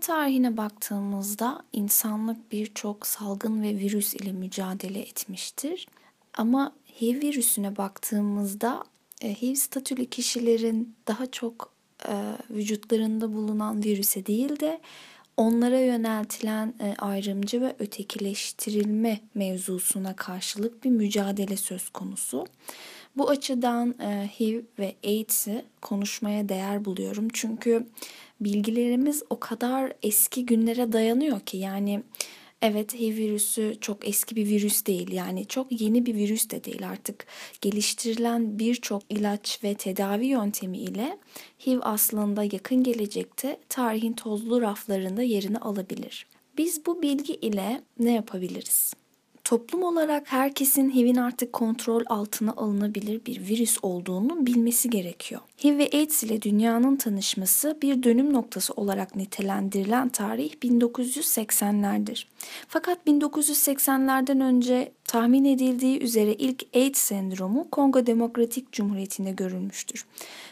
tarihine baktığımızda insanlık birçok salgın ve virüs ile mücadele etmiştir. Ama HIV virüsüne baktığımızda HIV statülü kişilerin daha çok vücutlarında bulunan virüse değil de onlara yöneltilen ayrımcı ve ötekileştirilme mevzusuna karşılık bir mücadele söz konusu. Bu açıdan HIV ve AIDS'i konuşmaya değer buluyorum. Çünkü bilgilerimiz o kadar eski günlere dayanıyor ki, yani evet, HIV virüsü çok eski bir virüs değil, yani çok yeni bir virüs de değil. Artık geliştirilen birçok ilaç ve tedavi yöntemi ile HIV aslında yakın gelecekte tarihin tozlu raflarında yerini alabilir. Biz bu bilgi ile ne yapabiliriz? Toplum olarak herkesin HIV'in artık kontrol altına alınabilir bir virüs olduğunu bilmesi gerekiyor. HIV ve AIDS ile dünyanın tanışması bir dönüm noktası olarak nitelendirilen tarih 1980'lerdir. Fakat 1980'lerden önce tahmin edildiği üzere ilk AIDS sendromu Kongo Demokratik Cumhuriyeti'nde görülmüştür.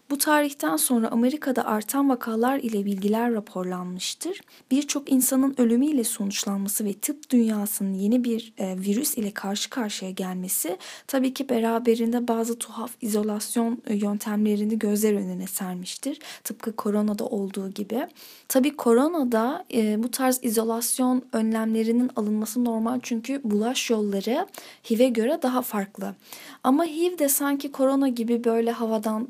Bu tarihten sonra Amerika'da artan vakalar ile bilgiler raporlanmıştır. Birçok insanın ölümüyle sonuçlanması ve tıp dünyasının yeni bir virüs ile karşı karşıya gelmesi tabii ki beraberinde bazı tuhaf izolasyon yöntemlerini gözler önüne sermiştir. Tıpkı koronada olduğu gibi. Tabii koronada bu tarz izolasyon önlemlerinin alınması normal, çünkü bulaş yolları HIV'e göre daha farklı. Ama HIV de sanki korona gibi böyle havadan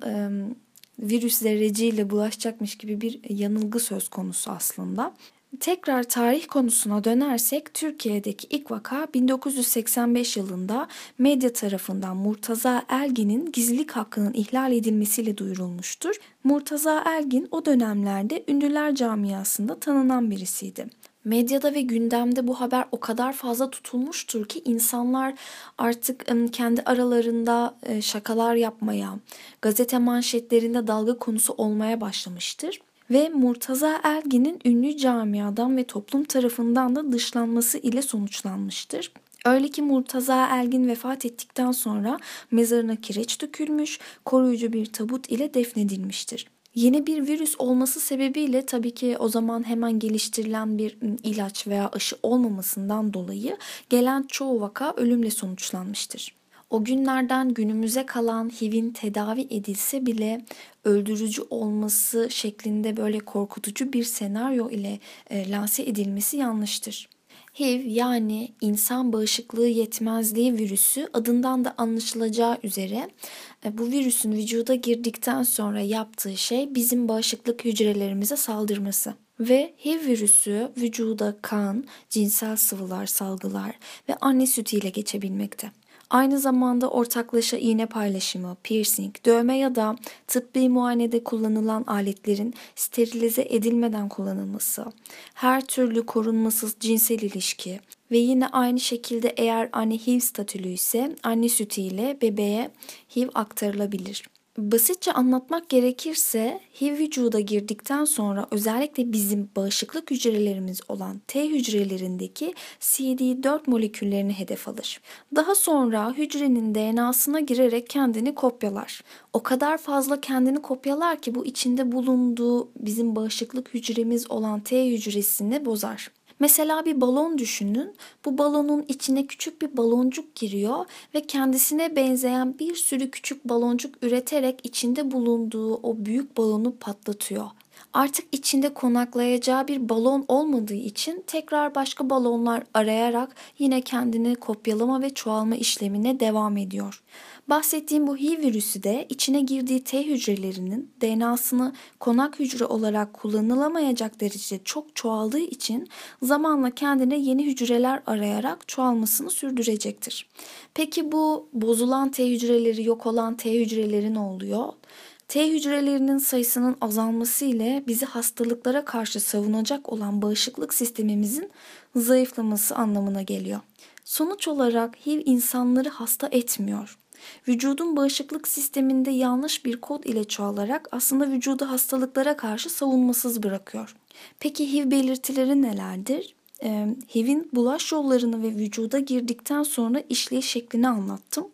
virüs zerreciyle bulaşacakmış gibi bir yanılgı söz konusu aslında. Tekrar tarih konusuna dönersek, Türkiye'deki ilk vaka 1985 yılında medya tarafından Murtaza Elgin'in gizlilik hakkının ihlal edilmesiyle duyurulmuştur. Murtaza Elgin o dönemlerde ünlüler camiasında tanınan birisiydi. Medyada ve gündemde bu haber o kadar fazla tutulmuştur ki insanlar artık kendi aralarında şakalar yapmaya, gazete manşetlerinde dalga konusu olmaya başlamıştır. Ve Murtaza Elgin'in ünlü camiadan ve toplum tarafından da dışlanması ile sonuçlanmıştır. Öyle ki Murtaza Elgin vefat ettikten sonra mezarına kireç dökülmüş, koruyucu bir tabut ile defnedilmiştir. Yeni bir virüs olması sebebiyle tabii ki o zaman hemen geliştirilen bir ilaç veya aşı olmamasından dolayı gelen çoğu vaka ölümle sonuçlanmıştır. O günlerden günümüze kalan HIV'in tedavi edilse bile öldürücü olması şeklinde böyle korkutucu bir senaryo ile lanse edilmesi yanlıştır. HIV, yani insan bağışıklığı yetmezliği virüsü, adından da anlaşılacağı üzere bu virüsün vücuda girdikten sonra yaptığı şey bizim bağışıklık hücrelerimize saldırması. Ve HIV virüsü vücuda kan, cinsel sıvılar, salgılar ve anne sütüyle geçebilmekte. Aynı zamanda ortaklaşa iğne paylaşımı, piercing, dövme ya da tıbbi muayenede kullanılan aletlerin sterilize edilmeden kullanılması, her türlü korunmasız cinsel ilişki ve yine aynı şekilde eğer anne HIV statülü ise anne sütüyle bebeğe HIV aktarılabilir. Basitçe anlatmak gerekirse HIV vücuda girdikten sonra özellikle bizim bağışıklık hücrelerimiz olan T hücrelerindeki CD4 moleküllerini hedef alır. Daha sonra hücrenin DNA'sına girerek kendini kopyalar. O kadar fazla kendini kopyalar ki bu içinde bulunduğu bizim bağışıklık hücremiz olan T hücresini bozar. Mesela bir balon düşünün. Bu balonun içine küçük bir baloncuk giriyor ve kendisine benzeyen bir sürü küçük baloncuk üreterek içinde bulunduğu o büyük balonu patlatıyor. Artık içinde konaklayacağı bir balon olmadığı için tekrar başka balonlar arayarak yine kendini kopyalama ve çoğalma işlemine devam ediyor. Bahsettiğim bu HIV virüsü de içine girdiği T hücrelerinin DNA'sını konak hücre olarak kullanılamayacak derecede çok çoğaldığı için zamanla kendine yeni hücreler arayarak çoğalmasını sürdürecektir. Peki bu bozulan T hücreleri, yok olan T hücreleri ne oluyor? T hücrelerinin sayısının azalması ile bizi hastalıklara karşı savunacak olan bağışıklık sistemimizin zayıflaması anlamına geliyor. Sonuç olarak HIV insanları hasta etmiyor. Vücudun bağışıklık sisteminde yanlış bir kod ile çoğalarak aslında vücudu hastalıklara karşı savunmasız bırakıyor. Peki HIV belirtileri nelerdir? HIV'in bulaş yollarını ve vücuda girdikten sonra işleyiş şeklini anlattım.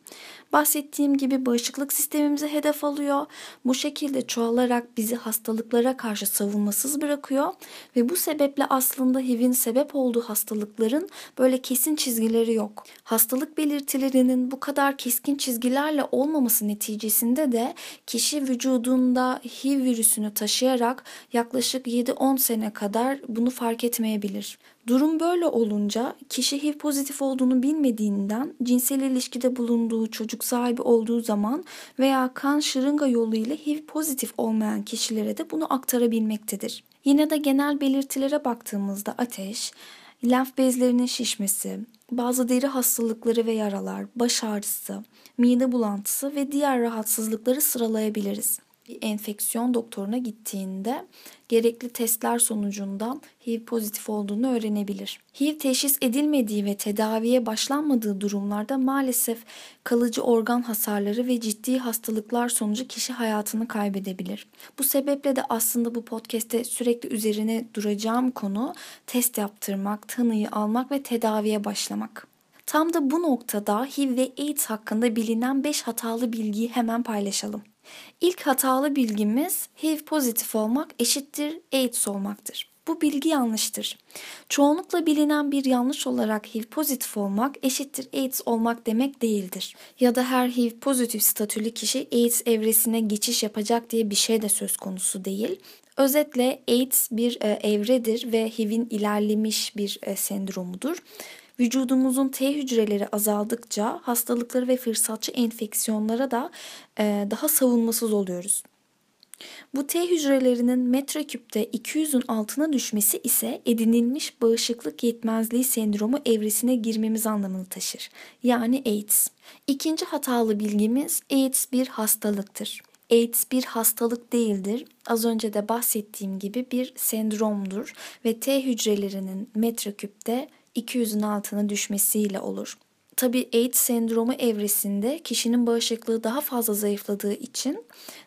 Bahsettiğim gibi bağışıklık sistemimizi hedef alıyor. Bu şekilde çoğalarak bizi hastalıklara karşı savunmasız bırakıyor ve bu sebeple aslında HIV'in sebep olduğu hastalıkların böyle kesin çizgileri yok. Hastalık belirtilerinin bu kadar keskin çizgilerle olmaması neticesinde de kişi vücudunda HIV virüsünü taşıyarak yaklaşık 7-10 sene kadar bunu fark etmeyebilir. Durum böyle olunca kişi HIV pozitif olduğunu bilmediğinden cinsel ilişkide bulunduğu, çocuk sahibi olduğu zaman veya kan şırınga yoluyla HIV pozitif olmayan kişilere de bunu aktarabilmektedir. Yine de genel belirtilere baktığımızda ateş, lenf bezlerinin şişmesi, bazı deri hastalıkları ve yaralar, baş ağrısı, mide bulantısı ve diğer rahatsızlıkları sıralayabiliriz. Enfeksiyon doktoruna gittiğinde gerekli testler sonucunda HIV pozitif olduğunu öğrenebilir. HIV teşhis edilmediği ve tedaviye başlanmadığı durumlarda maalesef kalıcı organ hasarları ve ciddi hastalıklar sonucu kişi hayatını kaybedebilir. Bu sebeple de aslında bu podcast'te sürekli üzerine duracağım konu test yaptırmak, tanıyı almak ve tedaviye başlamak. Tam da bu noktada HIV ve AIDS hakkında bilinen 5 hatalı bilgiyi hemen paylaşalım. İlk hatalı bilgimiz HIV pozitif olmak eşittir AIDS olmaktır. Bu bilgi yanlıştır. Çoğunlukla bilinen bir yanlış olarak HIV pozitif olmak eşittir AIDS olmak demek değildir. Ya da her HIV pozitif statülü kişi AIDS evresine geçiş yapacak diye bir şey de söz konusu değil. Özetle AIDS bir evredir ve HIV'in ilerlemiş bir sendromudur. Vücudumuzun T hücreleri azaldıkça hastalıkları ve fırsatçı enfeksiyonlara da daha savunmasız oluyoruz. Bu T hücrelerinin metreküpte 200'ün altına düşmesi ise edinilmiş bağışıklık yetmezliği sendromu evresine girmemiz anlamını taşır. Yani AIDS. İkinci hatalı bilgimiz AIDS bir hastalıktır. AIDS bir hastalık değildir. Az önce de bahsettiğim gibi bir sendromdur ve T hücrelerinin metreküpte 200'ün altına düşmesiyle olur. Tabii AIDS sendromu evresinde kişinin bağışıklığı daha fazla zayıfladığı için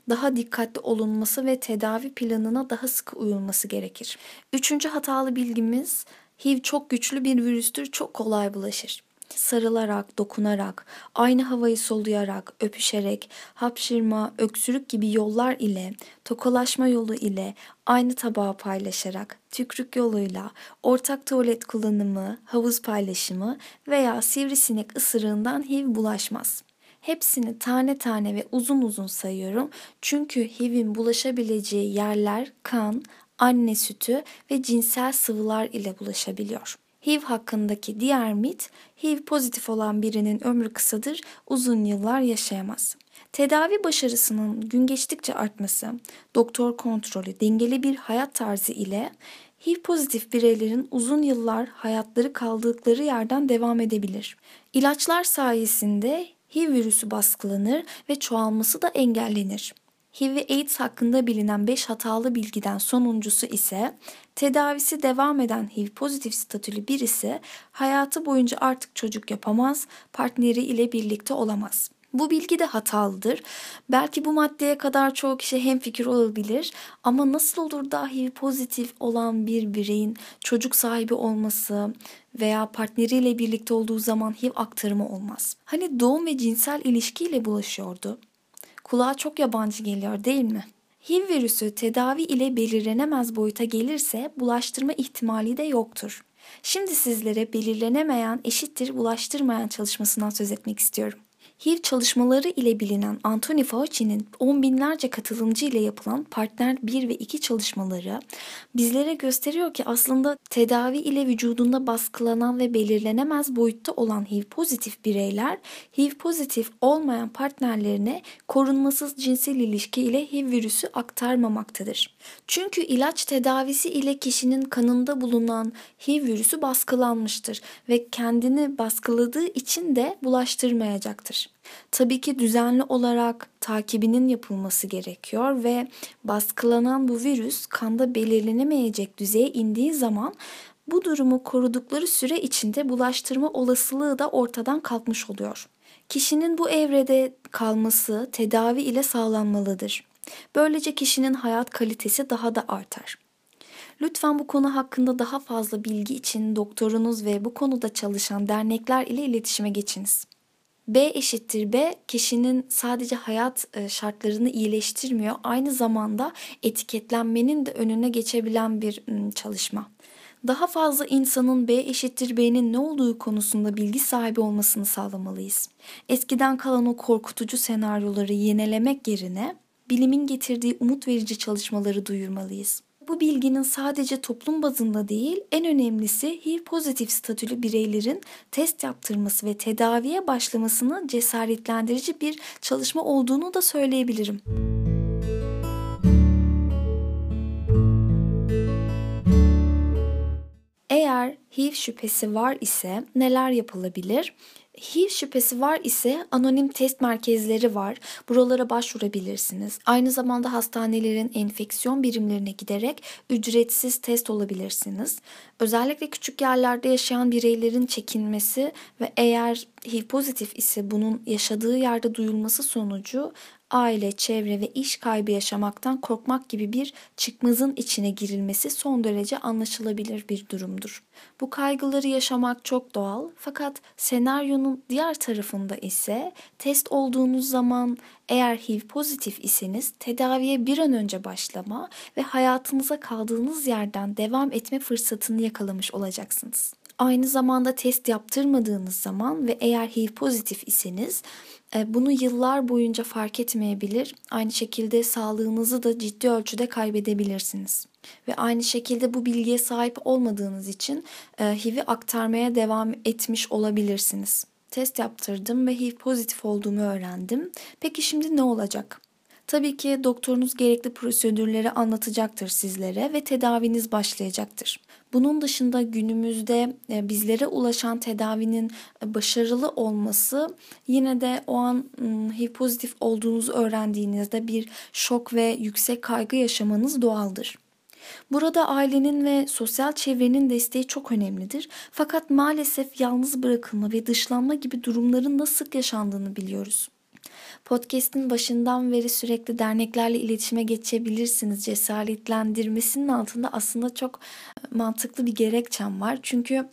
daha dikkatli olunması ve tedavi planına daha sıkı uyulması gerekir. Üçüncü hatalı bilgimiz HIV çok güçlü bir virüstür, çok kolay bulaşır. Sarılarak, dokunarak, aynı havayı soluyarak, öpüşerek, hapşırma, öksürük gibi yollar ile, tokalaşma yolu ile, aynı tabağı paylaşarak, tükürük yoluyla, ortak tuvalet kullanımı, havuz paylaşımı veya sivrisinek ısırığından HIV bulaşmaz. Hepsini tane tane ve uzun uzun sayıyorum çünkü HIV'in bulaşabileceği yerler kan, anne sütü ve cinsel sıvılar ile bulaşabiliyor. HIV hakkındaki diğer mit, HIV pozitif olan birinin ömrü kısadır, uzun yıllar yaşayamaz. Tedavi başarısının gün geçtikçe artması, doktor kontrolü, dengeli bir hayat tarzı ile HIV pozitif bireylerin uzun yıllar hayatları kaldıkları yerden devam edebilir. İlaçlar sayesinde HIV virüsü baskılanır ve çoğalması da engellenir. HIV ve AIDS hakkında bilinen 5 hatalı bilgiden sonuncusu ise tedavisi devam eden HIV pozitif statülü birisi hayatı boyunca artık çocuk yapamaz, partneri ile birlikte olamaz. Bu bilgi de hatalıdır. Belki bu maddeye kadar çoğu kişi hemfikir olabilir ama nasıl olur da HIV pozitif olan bir bireyin çocuk sahibi olması veya partneriyle birlikte olduğu zaman HIV aktarımı olmaz? Hani doğum ve cinsel ilişkiyle bulaşıyordu? Kulağa çok yabancı geliyor değil mi? HIV virüsü tedavi ile belirlenemez boyuta gelirse bulaştırma ihtimali de yoktur. Şimdi sizlere belirlenemeyen eşittir bulaştırmayan çalışmasından söz etmek istiyorum. HIV çalışmaları ile bilinen Anthony Fauci'nin on binlerce katılımcı ile yapılan Partner 1 ve 2 çalışmaları bizlere gösteriyor ki aslında tedavi ile vücudunda baskılanan ve belirlenemez boyutta olan HIV pozitif bireyler HIV pozitif olmayan partnerlerine korunmasız cinsel ilişki ile HIV virüsü aktarmamaktadır. Çünkü ilaç tedavisi ile kişinin kanında bulunan HIV virüsü baskılanmıştır ve kendini baskıladığı için de bulaştırmayacaktır. Tabii ki düzenli olarak takibinin yapılması gerekiyor ve baskılanan bu virüs kanda belirlenemeyecek düzeye indiği zaman bu durumu korudukları süre içinde bulaştırma olasılığı da ortadan kalkmış oluyor. Kişinin bu evrede kalması tedavi ile sağlanmalıdır. Böylece kişinin hayat kalitesi daha da artar. Lütfen bu konu hakkında daha fazla bilgi için doktorunuz ve bu konuda çalışan dernekler ile iletişime geçiniz. B eşittir B kişinin sadece hayat şartlarını iyileştirmiyor. Aynı zamanda etiketlenmenin de önüne geçebilen bir çalışma. Daha fazla insanın B eşittir B'nin ne olduğu konusunda bilgi sahibi olmasını sağlamalıyız. Eskiden kalan o korkutucu senaryoları yinelemek yerine bilimin getirdiği umut verici çalışmaları duyurmalıyız. Bu bilginin sadece toplum bazında değil, en önemlisi HIV pozitif statülü bireylerin test yaptırması ve tedaviye başlamasını cesaretlendirici bir çalışma olduğunu da söyleyebilirim. Eğer HIV şüphesi var ise neler yapılabilir? HIV şüphesi var ise anonim test merkezleri var. Buralara başvurabilirsiniz. Aynı zamanda hastanelerin enfeksiyon birimlerine giderek ücretsiz test olabilirsiniz. Özellikle küçük yerlerde yaşayan bireylerin çekinmesi ve eğer HIV pozitif ise bunun yaşadığı yerde duyulması sonucu aile, çevre ve iş kaybı yaşamaktan korkmak gibi bir çıkmazın içine girilmesi son derece anlaşılabilir bir durumdur. Bu kaygıları yaşamak çok doğal, fakat senaryonun diğer tarafında ise test olduğunuz zaman eğer HIV pozitif iseniz tedaviye bir an önce başlama ve hayatınıza kaldığınız yerden devam etme fırsatını yakalamış olacaksınız. Aynı zamanda test yaptırmadığınız zaman ve eğer HIV pozitif iseniz bunu yıllar boyunca fark etmeyebilir. Aynı şekilde sağlığınızı da ciddi ölçüde kaybedebilirsiniz. Ve aynı şekilde bu bilgiye sahip olmadığınız için HIV'i aktarmaya devam etmiş olabilirsiniz. Test yaptırdım ve HIV pozitif olduğumu öğrendim. Peki şimdi ne olacak? Tabii ki doktorunuz gerekli prosedürleri anlatacaktır sizlere ve tedaviniz başlayacaktır. Bunun dışında günümüzde bizlere ulaşan tedavinin başarılı olması yine de o an HIV pozitif olduğunuzu öğrendiğinizde bir şok ve yüksek kaygı yaşamanız doğaldır. Burada ailenin ve sosyal çevrenin desteği çok önemlidir. Fakat maalesef yalnız bırakılma ve dışlanma gibi durumların da sık yaşandığını biliyoruz. Podcast'in başından beri sürekli derneklerle iletişime geçebilirsiniz. Cesaretlendirmesinin altında aslında çok mantıklı bir gerekçem var. Çünkü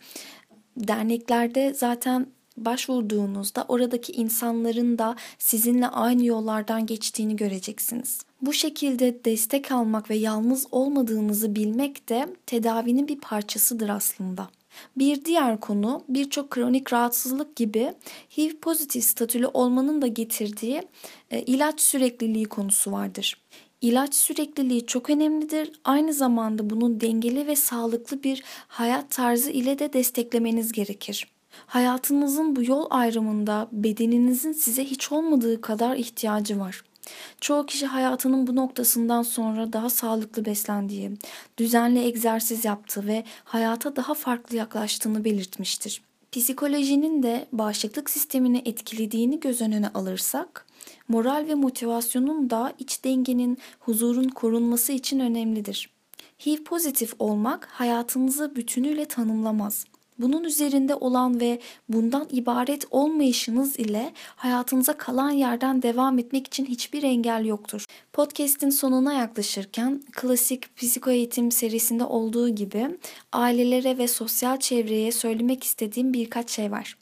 derneklerde zaten başvurduğunuzda oradaki insanların da sizinle aynı yollardan geçtiğini göreceksiniz. Bu şekilde destek almak ve yalnız olmadığınızı bilmek de tedavinin bir parçasıdır aslında. Bir diğer konu birçok kronik rahatsızlık gibi HIV pozitif statülü olmanın da getirdiği ilaç sürekliliği konusu vardır. İlaç sürekliliği çok önemlidir. Aynı zamanda bunu dengeli ve sağlıklı bir hayat tarzı ile de desteklemeniz gerekir. Hayatınızın bu yol ayrımında bedeninizin size hiç olmadığı kadar ihtiyacı var. Çoğu kişi hayatının bu noktasından sonra daha sağlıklı beslendiği, düzenli egzersiz yaptığı ve hayata daha farklı yaklaştığını belirtmiştir. Psikolojinin de bağışıklık sistemini etkilediğini göz önüne alırsak, moral ve motivasyonun da iç dengenin, huzurun korunması için önemlidir. HIV pozitif olmak hayatınızı bütünüyle tanımlamaz. Bunun üzerinde olan ve bundan ibaret olmayışınız ile hayatınıza kalan yerden devam etmek için hiçbir engel yoktur. Podcast'in sonuna yaklaşırken klasik psikoeğitim serisinde olduğu gibi ailelere ve sosyal çevreye söylemek istediğim birkaç şey var.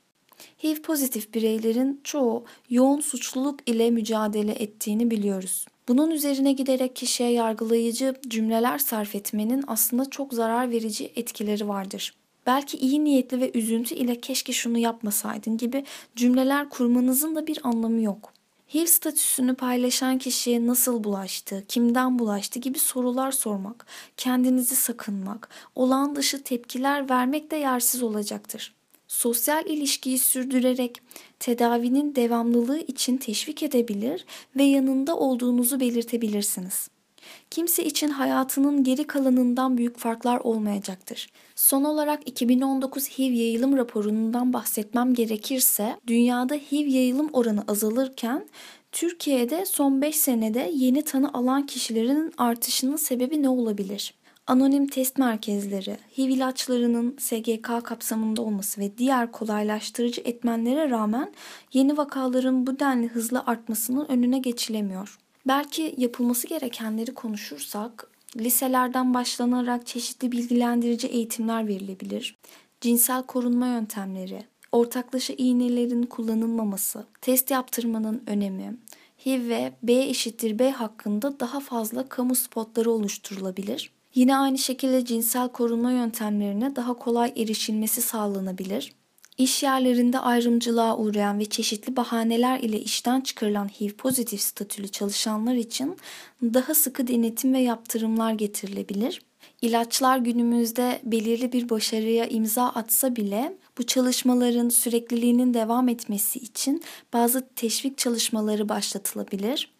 HIV pozitif bireylerin çoğu yoğun suçluluk ile mücadele ettiğini biliyoruz. Bunun üzerine giderek kişiye yargılayıcı cümleler sarf etmenin aslında çok zarar verici etkileri vardır. Belki iyi niyetli ve üzüntü ile keşke şunu yapmasaydın gibi cümleler kurmanızın da bir anlamı yok. HIV statüsünü paylaşan kişiye nasıl bulaştı, kimden bulaştı gibi sorular sormak, kendinizi sakınmak, olağan dışı tepkiler vermek de yersiz olacaktır. Sosyal ilişkiyi sürdürerek tedavinin devamlılığı için teşvik edebilir ve yanında olduğunuzu belirtebilirsiniz. Kimse için hayatının geri kalanından büyük farklar olmayacaktır. Son olarak 2019 HIV yayılım raporundan bahsetmem gerekirse, dünyada HIV yayılım oranı azalırken, Türkiye'de son 5 senede yeni tanı alan kişilerin artışının sebebi ne olabilir? Anonim test merkezleri, HIV ilaçlarının SGK kapsamında olması ve diğer kolaylaştırıcı etmenlere rağmen yeni vakaların bu denli hızla artmasının önüne geçilemiyor. Belki yapılması gerekenleri konuşursak, liselerden başlanarak çeşitli bilgilendirici eğitimler verilebilir, cinsel korunma yöntemleri, ortaklaşa iğnelerin kullanılmaması, test yaptırmanın önemi, HIV ve B=B hakkında daha fazla kamu spotları oluşturulabilir. Yine aynı şekilde cinsel korunma yöntemlerine daha kolay erişilmesi sağlanabilir. İş yerlerinde ayrımcılığa uğrayan ve çeşitli bahaneler ile işten çıkarılan HIV pozitif statülü çalışanlar için daha sıkı denetim ve yaptırımlar getirilebilir. İlaçlar günümüzde belirli bir başarıya imza atsa bile bu çalışmaların sürekliliğinin devam etmesi için bazı teşvik çalışmaları başlatılabilir.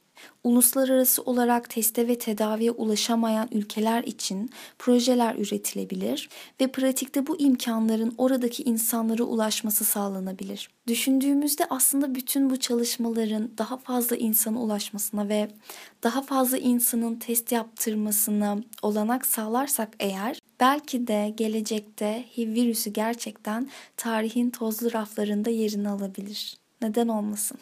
Uluslararası olarak teste ve tedaviye ulaşamayan ülkeler için projeler üretilebilir ve pratikte bu imkanların oradaki insanlara ulaşması sağlanabilir. Düşündüğümüzde aslında bütün bu çalışmaların daha fazla insana ulaşmasına ve daha fazla insanın test yaptırmasına olanak sağlarsak eğer, belki de gelecekte HIV virüsü gerçekten tarihin tozlu raflarında yerini alabilir. Neden olmasın?